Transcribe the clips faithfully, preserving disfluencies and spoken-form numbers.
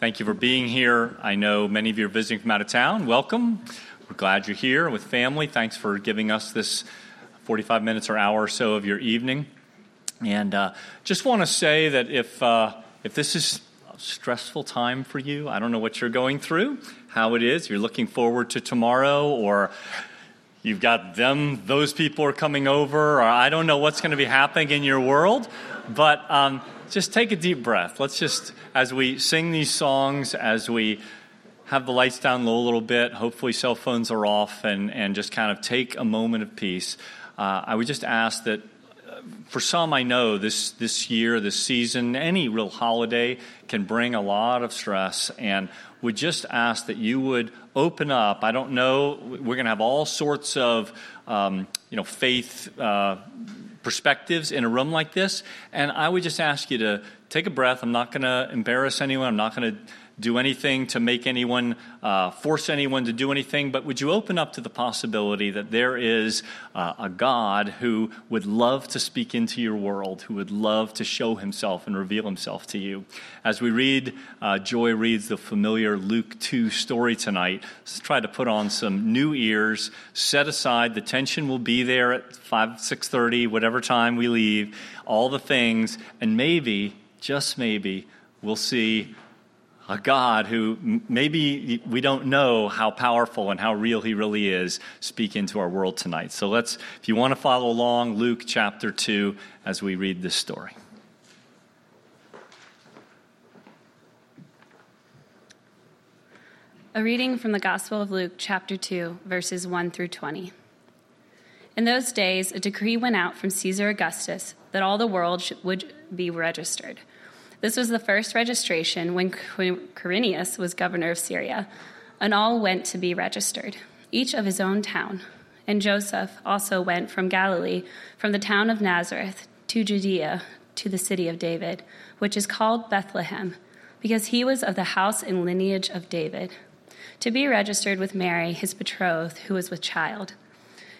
Thank you for being here. I know many of you are visiting from out of town. Welcome. We're glad you're here with family. Thanks for giving us this forty-five minutes or hour or so of your evening. And uh, just want to say that if uh, if this is a stressful time for you, I don't know what you're going through, how it is, you're looking forward to tomorrow, or you've got them, those people are coming over, or I don't know what's going to be happening in your world, but um, just take a deep breath. Let's just, as we sing these songs, as we have the lights down low a little bit, hopefully cell phones are off, and, and just kind of take a moment of peace. Uh, I would just ask that for some, I know this, this year, this season, any real holiday can bring a lot of stress, and would just ask that you would open up. I don't know, we're going to have all sorts of, um, you know, faith uh perspectives in a room like this, and I would just ask you to take a breath. I'm not going to embarrass anyone. I'm not going to do anything to make anyone, uh, force anyone to do anything, but would you open up to the possibility that there is uh, a God who would love to speak into your world, who would love to show himself and reveal himself to you? As we read, uh, Joy reads the familiar Luke two story tonight. Let's try to put on some new ears, set aside, the tension will be there at five, six thirty, whatever time we leave, all the things, and maybe, just maybe, we'll see a God who maybe we don't know how powerful and how real he really is, speak into our world tonight. So let's, if you want to follow along, Luke chapter two, as we read this story. A reading from the Gospel of Luke chapter two, verses one through twenty. In those days, a decree went out from Caesar Augustus that all the world should, would be registered. This was the first registration when Quirinius was governor of Syria, and all went to be registered, each of his own town. And Joseph also went from Galilee, from the town of Nazareth, to Judea, to the city of David, which is called Bethlehem, because he was of the house and lineage of David, to be registered with Mary, his betrothed, who was with child.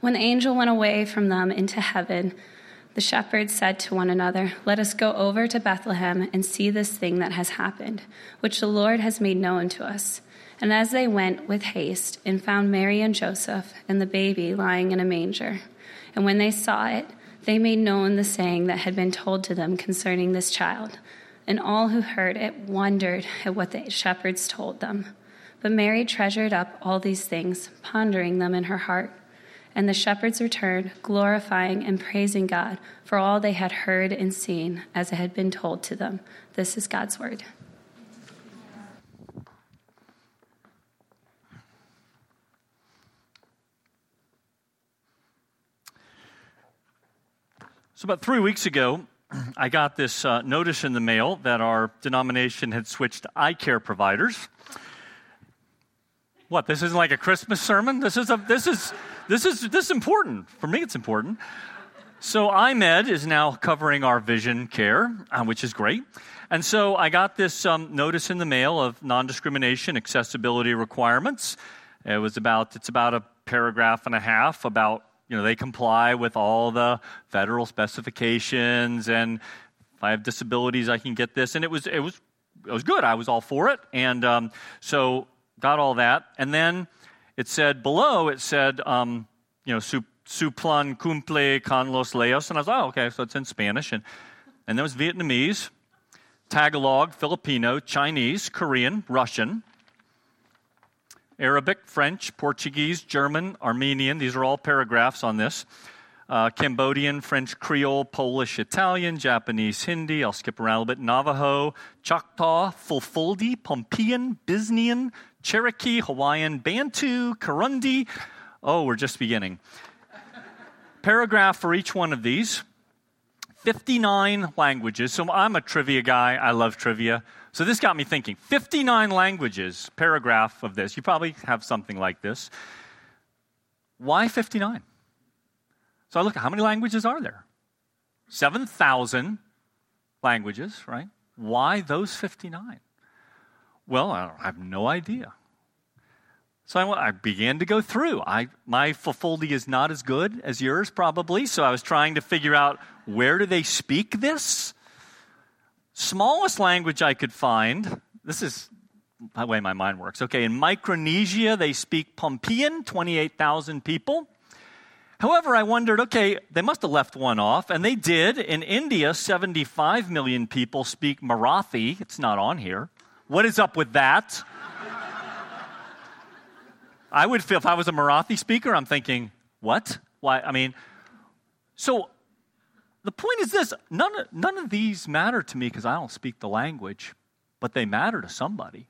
When the angel went away from them into heaven, the shepherds said to one another, "Let us go over to Bethlehem and see this thing that has happened, which the Lord has made known to us." And as they went with haste and found Mary and Joseph and the baby lying in a manger, and when they saw it, they made known the saying that had been told to them concerning this child. And all who heard it wondered at what the shepherds told them. But Mary treasured up all these things, pondering them in her heart. And the shepherds returned, glorifying and praising God for all they had heard and seen, as it had been told to them. This is God's word. So about three weeks ago, I got this uh, notice in the mail that our denomination had switched eye care providers. What, this isn't like a Christmas sermon? This is a, this is, this is, this is important. For me, it's important. So I M E D is now covering our vision care, uh, which is great. And so I got this um, notice in the mail of non-discrimination accessibility requirements. It was about, it's about a paragraph and a half about, you know, they comply with all the federal specifications, and if I have disabilities, I can get this. And it was, it was, it was good. I was all for it. And um, so... got all that, and then it said below, it said, um, you know, su, su plan cumple con los leos, and I was like, oh, okay, so it's in Spanish, and, and there was Vietnamese, Tagalog, Filipino, Chinese, Korean, Russian, Arabic, French, Portuguese, German, Armenian. These are all paragraphs on this. Uh, Cambodian, French, Creole, Polish, Italian, Japanese, Hindi. I'll skip around a little bit. Navajo, Choctaw, Fulfulde, Pompeian, Bisnian, Cherokee, Hawaiian, Bantu, Kurundi. Oh, we're just beginning. Paragraph for each one of these. fifty-nine languages. So I'm a trivia guy. I love trivia. So this got me thinking. fifty-nine languages, paragraph of this. You probably have something like this. Why fifty-nine? So I look at how many languages are there? seven thousand languages, right? Why those fifty-nine? Well, I, don't, I have no idea. So I, I began to go through. I, my Fulfulde is not as good as yours probably, so I was trying to figure out where do they speak this? Smallest language I could find, this is the way my mind works. Okay, in Micronesia, they speak Pompeian, twenty-eight thousand people. However, I wondered, okay, they must have left one off, and they did. In India, seventy-five million people speak Marathi. It's not on here. What is up with that? I would feel if I was a Marathi speaker, I'm thinking, what? Why? I mean, so the point is this, none of, none of these matter to me because I don't speak the language, but they matter to somebody.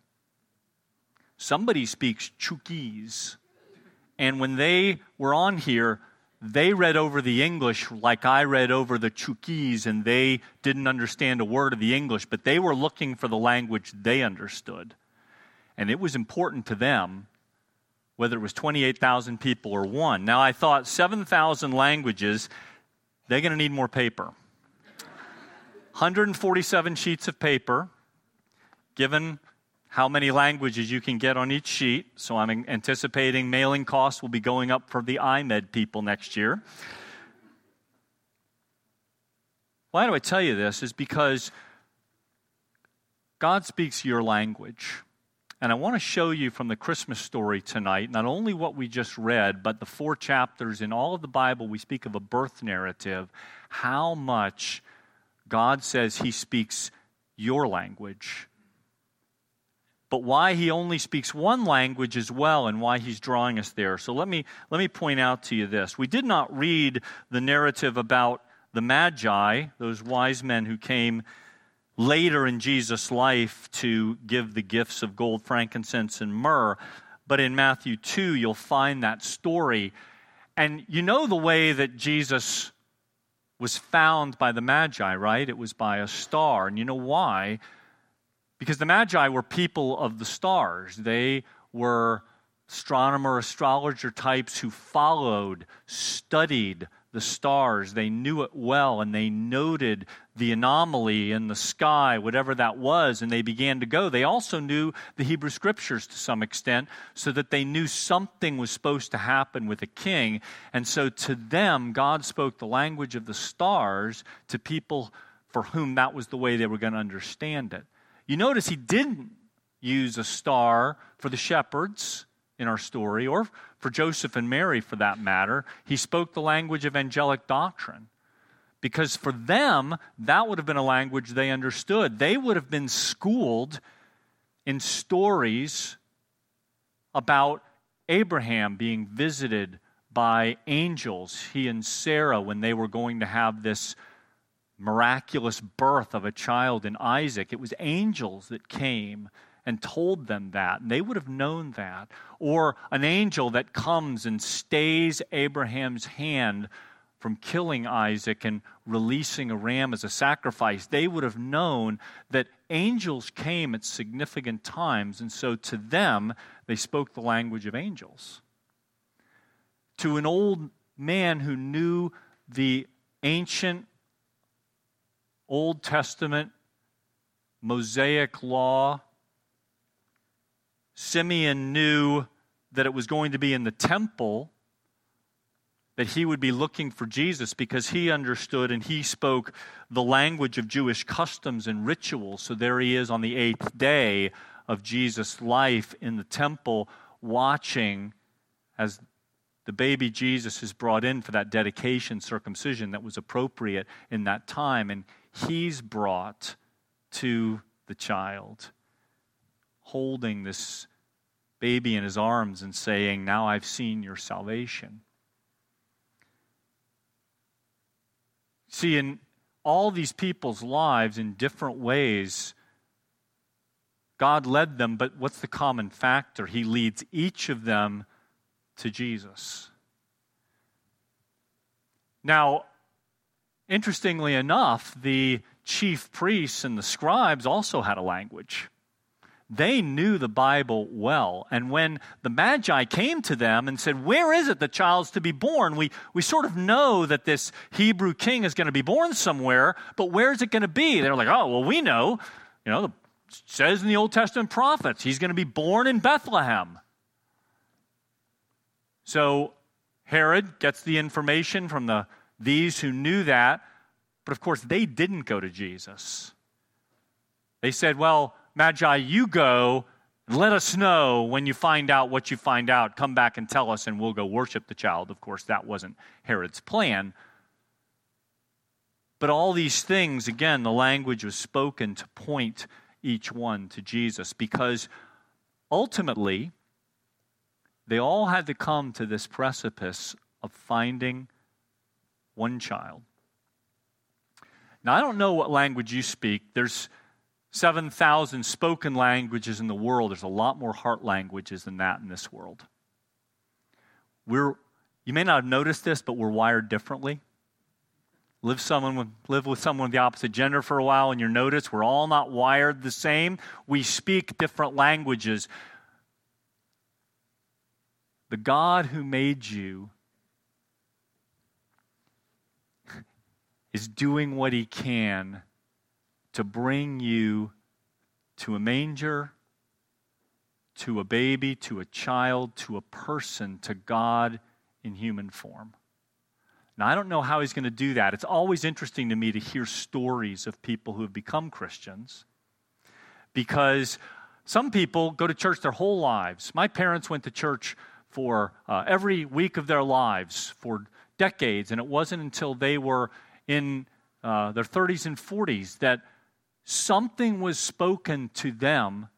Somebody speaks Chukis, and when they were on here, they read over the English like I read over the Chukis, and they didn't understand a word of the English, but they were looking for the language they understood, and it was important to them whether it was twenty-eight thousand people or one. Now, I thought seven thousand languages, they're going to need more paper. one hundred forty-seven sheets of paper, given how many languages you can get on each sheet. So I'm anticipating mailing costs will be going up for the I M E D people next year. Why do I tell you this? Is because God speaks your language. And I want to show you from the Christmas story tonight, not only what we just read, but the four chapters in all of the Bible, we speak of a birth narrative, how much God says he speaks your language. But why he only speaks one language as well and why he's drawing us there. So let me let me point out to you this. We did not read the narrative about the Magi, those wise men who came later in Jesus' life to give the gifts of gold, frankincense, and myrrh. But in Matthew two, you'll find that story. And you know the way that Jesus was found by the Magi, right? It was by a star. And you know why? Because the Magi were people of the stars. They were astronomer, astrologer types who followed, studied the stars. They knew it well, and they noted the anomaly in the sky, whatever that was, and they began to go. They also knew the Hebrew Scriptures to some extent, so that they knew something was supposed to happen with a king. And so to them, God spoke the language of the stars to people for whom that was the way they were going to understand it. You notice he didn't use a star for the shepherds in our story, or for Joseph and Mary for that matter. He spoke the language of angelic doctrine, because for them, that would have been a language they understood. They would have been schooled in stories about Abraham being visited by angels, he and Sarah, when they were going to have this miraculous birth of a child in Isaac. It was angels that came and told them that, and they would have known that. Or an angel that comes and stays Abraham's hand from killing Isaac and releasing a ram as a sacrifice. They would have known that angels came at significant times, and so to them, they spoke the language of angels. To an old man who knew the ancient Old Testament Mosaic law, Simeon knew that it was going to be in the temple that he would be looking for Jesus, because he understood and he spoke the language of Jewish customs and rituals. So there he is on the eighth day of Jesus' life in the temple, watching as the baby Jesus is brought in for that dedication, circumcision that was appropriate in that time. And he's brought to the child, holding this baby in his arms and saying, now I've seen your salvation. See, in all these people's lives, in different ways, God led them, but what's the common factor? He leads each of them to Jesus. Now, interestingly enough, the chief priests and the scribes also had a language. They knew the Bible well. And when the Magi came to them and said, where is it the child's to be born? We we sort of know that this Hebrew king is going to be born somewhere, but where is it going to be? They're like, oh, well, we know. You know, it says in the Old Testament prophets, he's going to be born in Bethlehem. So Herod gets the information from the these who knew that, but of course they didn't go to Jesus. They said, well, Magi, you go, and let us know when you find out what you find out. Come back and tell us, and we'll go worship the child. Of course, that wasn't Herod's plan. But all these things, again, the language was spoken to point each one to Jesus, because ultimately, they all had to come to this precipice of finding one child. Now, I don't know what language you speak. There's seven thousand spoken languages in the world. There's a lot more heart languages than that in this world. We're, you may not have noticed this, but we're wired differently. Live someone with, live with someone of the opposite gender for a while, and you'll notice we're all not wired the same. We speak different languages. The God who made you is doing what he can to bring you to a manger, to a baby, to a child, to a person, to God in human form. Now, I don't know how he's going to do that. It's always interesting to me to hear stories of people who have become Christians, because some people go to church their whole lives. My parents went to church for uh, every week of their lives for decades, and it wasn't until they were in uh, their thirties and forties that something was spoken to them,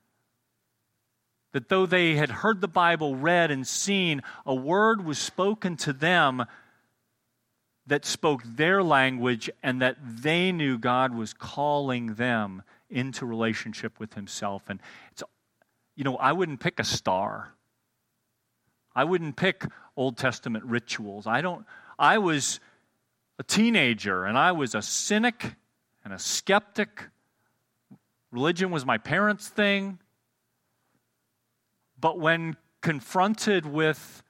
that though they had heard the Bible read and seen, a word was spoken to them that spoke their language and that they knew God was calling them into relationship with himself. And it's, you know, I wouldn't pick a star. I wouldn't pick Old Testament rituals. I don't, I was a teenager, and I was a cynic and a skeptic. Religion was my parents' thing. But when confronted with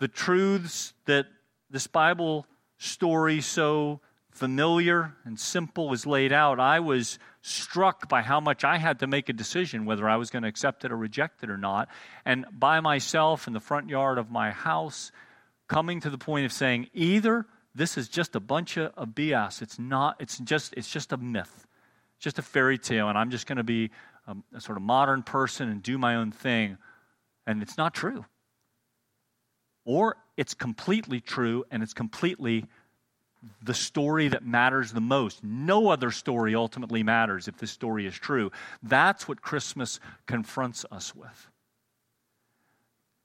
the truths that this Bible story, so familiar and simple, was laid out, I was struck by how much I had to make a decision whether I was going to accept it or reject it or not. And by myself in the front yard of my house, coming to the point of saying, either this is just a bunch of B S. It's not. It's just. It's just a myth, just a fairy tale. And I'm just going to be a, a sort of modern person and do my own thing. And it's not true. Or it's completely true, and it's completely the story that matters the most. No other story ultimately matters if this story is true. That's what Christmas confronts us with.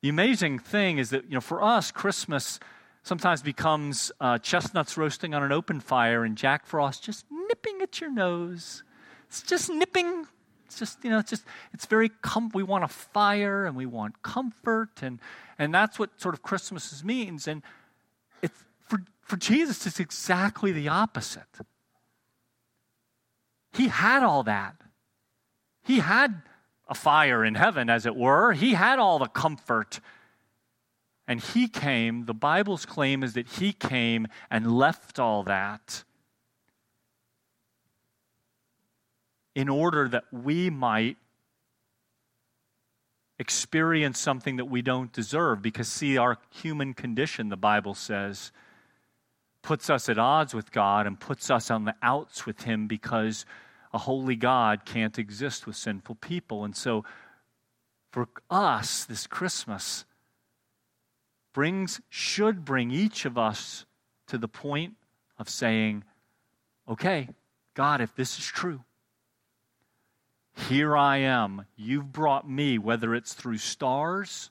The amazing thing is that, you know, for us, Christmas sometimes becomes uh, chestnuts roasting on an open fire and Jack Frost just nipping at your nose. It's just nipping. It's just, you know, it's just, it's very, com- we want a fire and we want comfort. And and that's what sort of Christmas means. And it's, for, for Jesus, it's exactly the opposite. He had all that. He had a fire in heaven, as it were. He had all the comfort. And he came, the Bible's claim is that he came and left all that in order that we might experience something that we don't deserve. Because, see, our human condition, the Bible says, puts us at odds with God and puts us on the outs with him, because a holy God can't exist with sinful people. And so for us, this Christmas brings, should bring each of us to the point of saying, okay, God, if this is true, Here I am. You've brought me, whether it's through stars,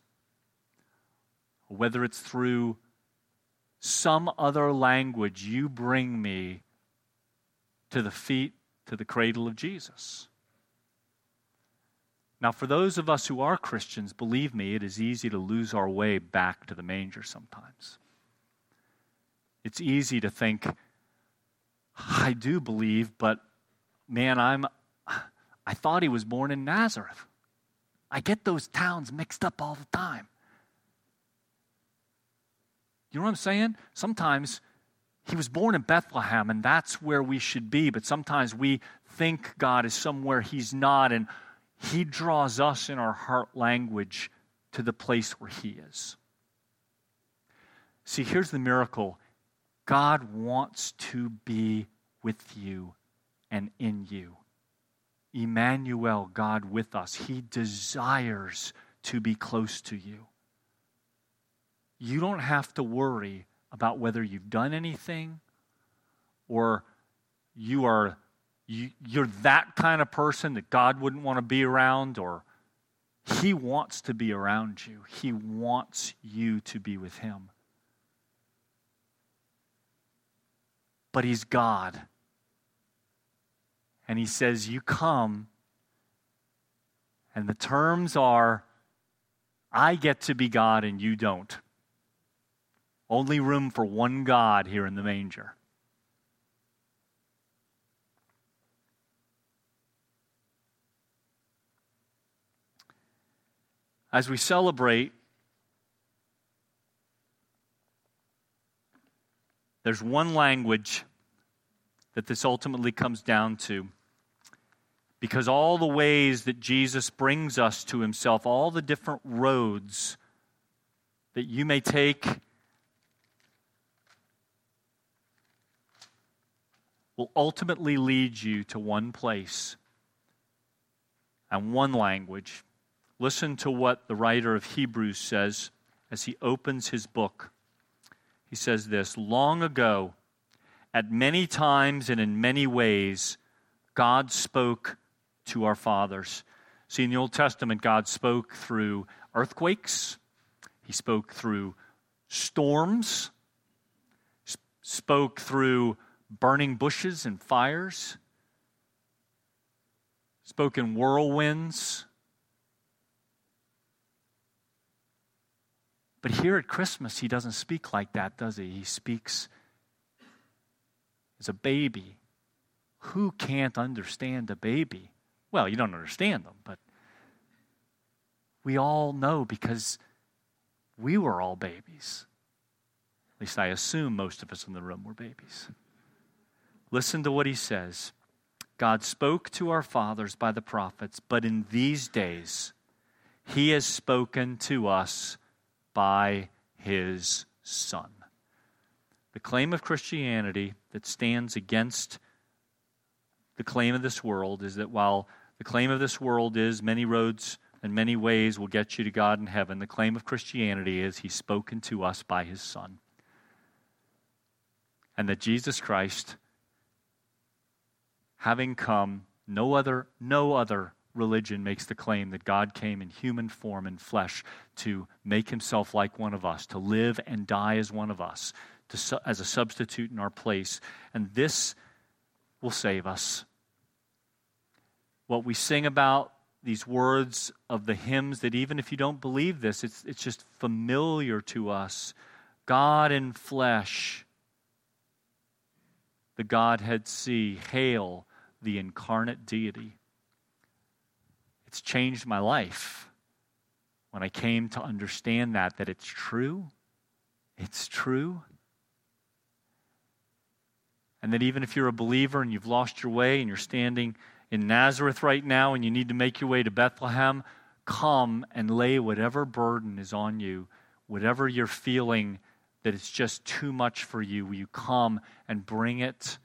or whether it's through some other language, you bring me to the feet, to the cradle of Jesus. Now, for those of us who are Christians, believe me, it is easy to lose our way back to the manger sometimes. It's easy to think, I do believe, but man, I'm... I thought he was born in Nazareth. I get those towns mixed up all the time. You know what I'm saying? Sometimes he was born in Bethlehem, and that's where we should be, but sometimes we think God is somewhere he's not, and he draws us in our heart language to the place where he is. See, here's the miracle. God wants to be with you and in you. Emmanuel, God with us. He desires to be close to you. You don't have to worry about whether you've done anything or you are, you, you're that kind of person that God wouldn't want to be around, or he wants to be around you. He wants you to be with him. But he's God. And he says, you come, and the terms are, I get to be God and you don't. Only room for one God here in the manger. As we celebrate, there's one language that this ultimately comes down to. Because all the ways that Jesus brings us to himself, all the different roads that you may take, will ultimately lead you to one place and one language. Listen to what the writer of Hebrews says as he opens his book. He says this, long ago, at many times and in many ways, God spoke to our fathers. See, in the Old Testament, God spoke through earthquakes. He spoke through storms. Spoke through burning bushes and fires. Spoke in whirlwinds. But here at Christmas, he doesn't speak like that, does he? He speaks as a baby. Who can't understand a baby? Well, you don't understand them, but we all know because we were all babies. At least I assume most of us in the room were babies. Listen to what he says. God spoke to our fathers by the prophets, but in these days he has spoken to us by his Son. The claim of Christianity that stands against the claim of this world is that while the claim of this world is many roads and many ways will get you to God in heaven, the claim of Christianity is he's spoken to us by his Son. And that Jesus Christ, having come, no other, no other religion makes the claim that God came in human form and flesh to make himself like one of us, to live and die as one of us, To, as a substitute in our place. And this will save us. What we sing about, these words of the hymns, that even if you don't believe this, it's, it's just familiar to us. God in flesh, the Godhead see, hail the incarnate deity. It's changed my life when I came to understand that, that it's true, it's true, and that even if you're a believer and you've lost your way and you're standing in Nazareth right now and you need to make your way to Bethlehem, come and lay whatever burden is on you, whatever you're feeling that it's just too much for you, will you come and bring it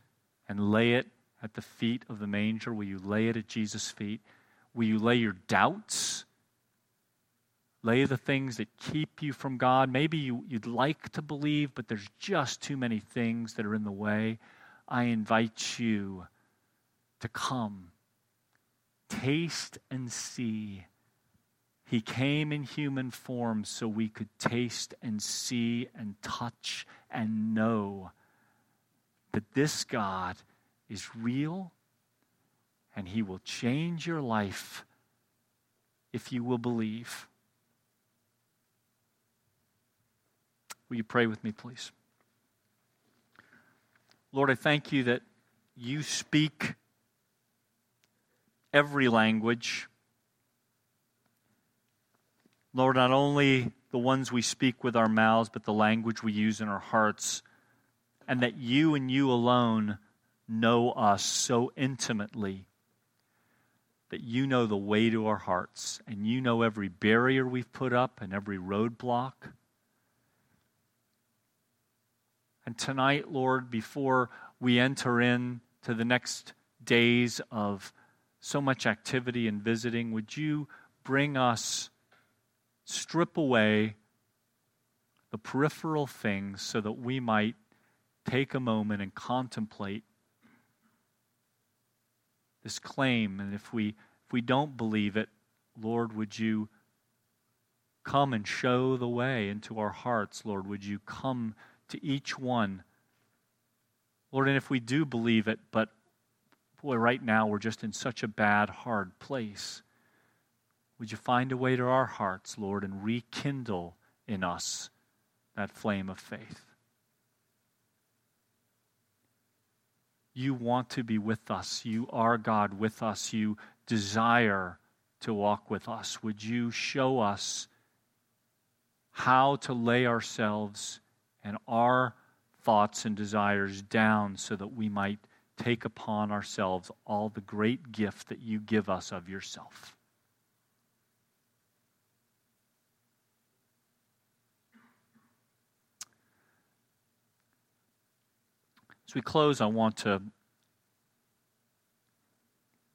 and lay it at the feet of the manger? Will you lay it at Jesus' feet? Will you lay your doubts? Lay the things that keep you from God. Maybe you, you'd like to believe, but there's just too many things that are in the way. I invite you to come taste and see. He came in human form so we could taste and see and touch and know that this God is real and he will change your life if you will believe. Will you pray with me, please? Lord, I thank you that you speak every language. Lord, not only the ones we speak with our mouths, but the language we use in our hearts, and that you and you alone know us so intimately that you know the way to our hearts, and you know every barrier we've put up and every roadblock. And tonight, Lord, before we enter in to the next days of so much activity and visiting, would you bring us, strip away the peripheral things so that we might take a moment and contemplate this claim. And if we if we don't believe it, Lord, would you come and show the way into our hearts, Lord? Would you come to each one? Lord, and if we do believe it, but boy, right now we're just in such a bad, hard place, would you find a way to our hearts, Lord, and rekindle in us that flame of faith? You want to be with us. You are God with us. You desire to walk with us. Would you show us how to lay ourselves and our thoughts and desires down so that we might take upon ourselves all the great gift that you give us of yourself? As we close, I want to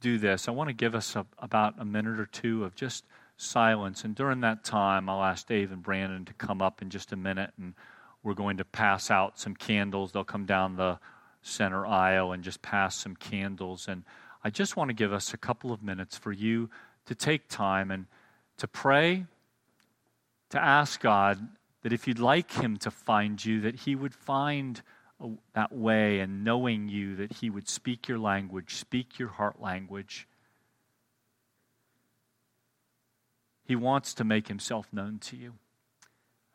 do this. I want to give us a, about a minute or two of just silence. And during that time, I'll ask Dave and Brandon to come up in just a minute, and we're going to pass out some candles. They'll come down the center aisle and just pass some candles. And I just want to give us a couple of minutes for you to take time and to pray, to ask God that if you'd like him to find you, that he would find that way, and knowing you, that he would speak your language, speak your heart language. He wants to make himself known to you.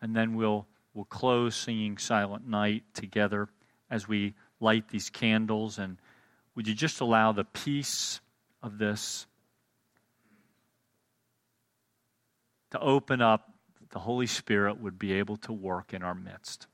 And then we'll we'll close singing Silent Night together as we light these candles. And would you just allow the peace of this to open up, that the Holy Spirit would be able to work in our midst.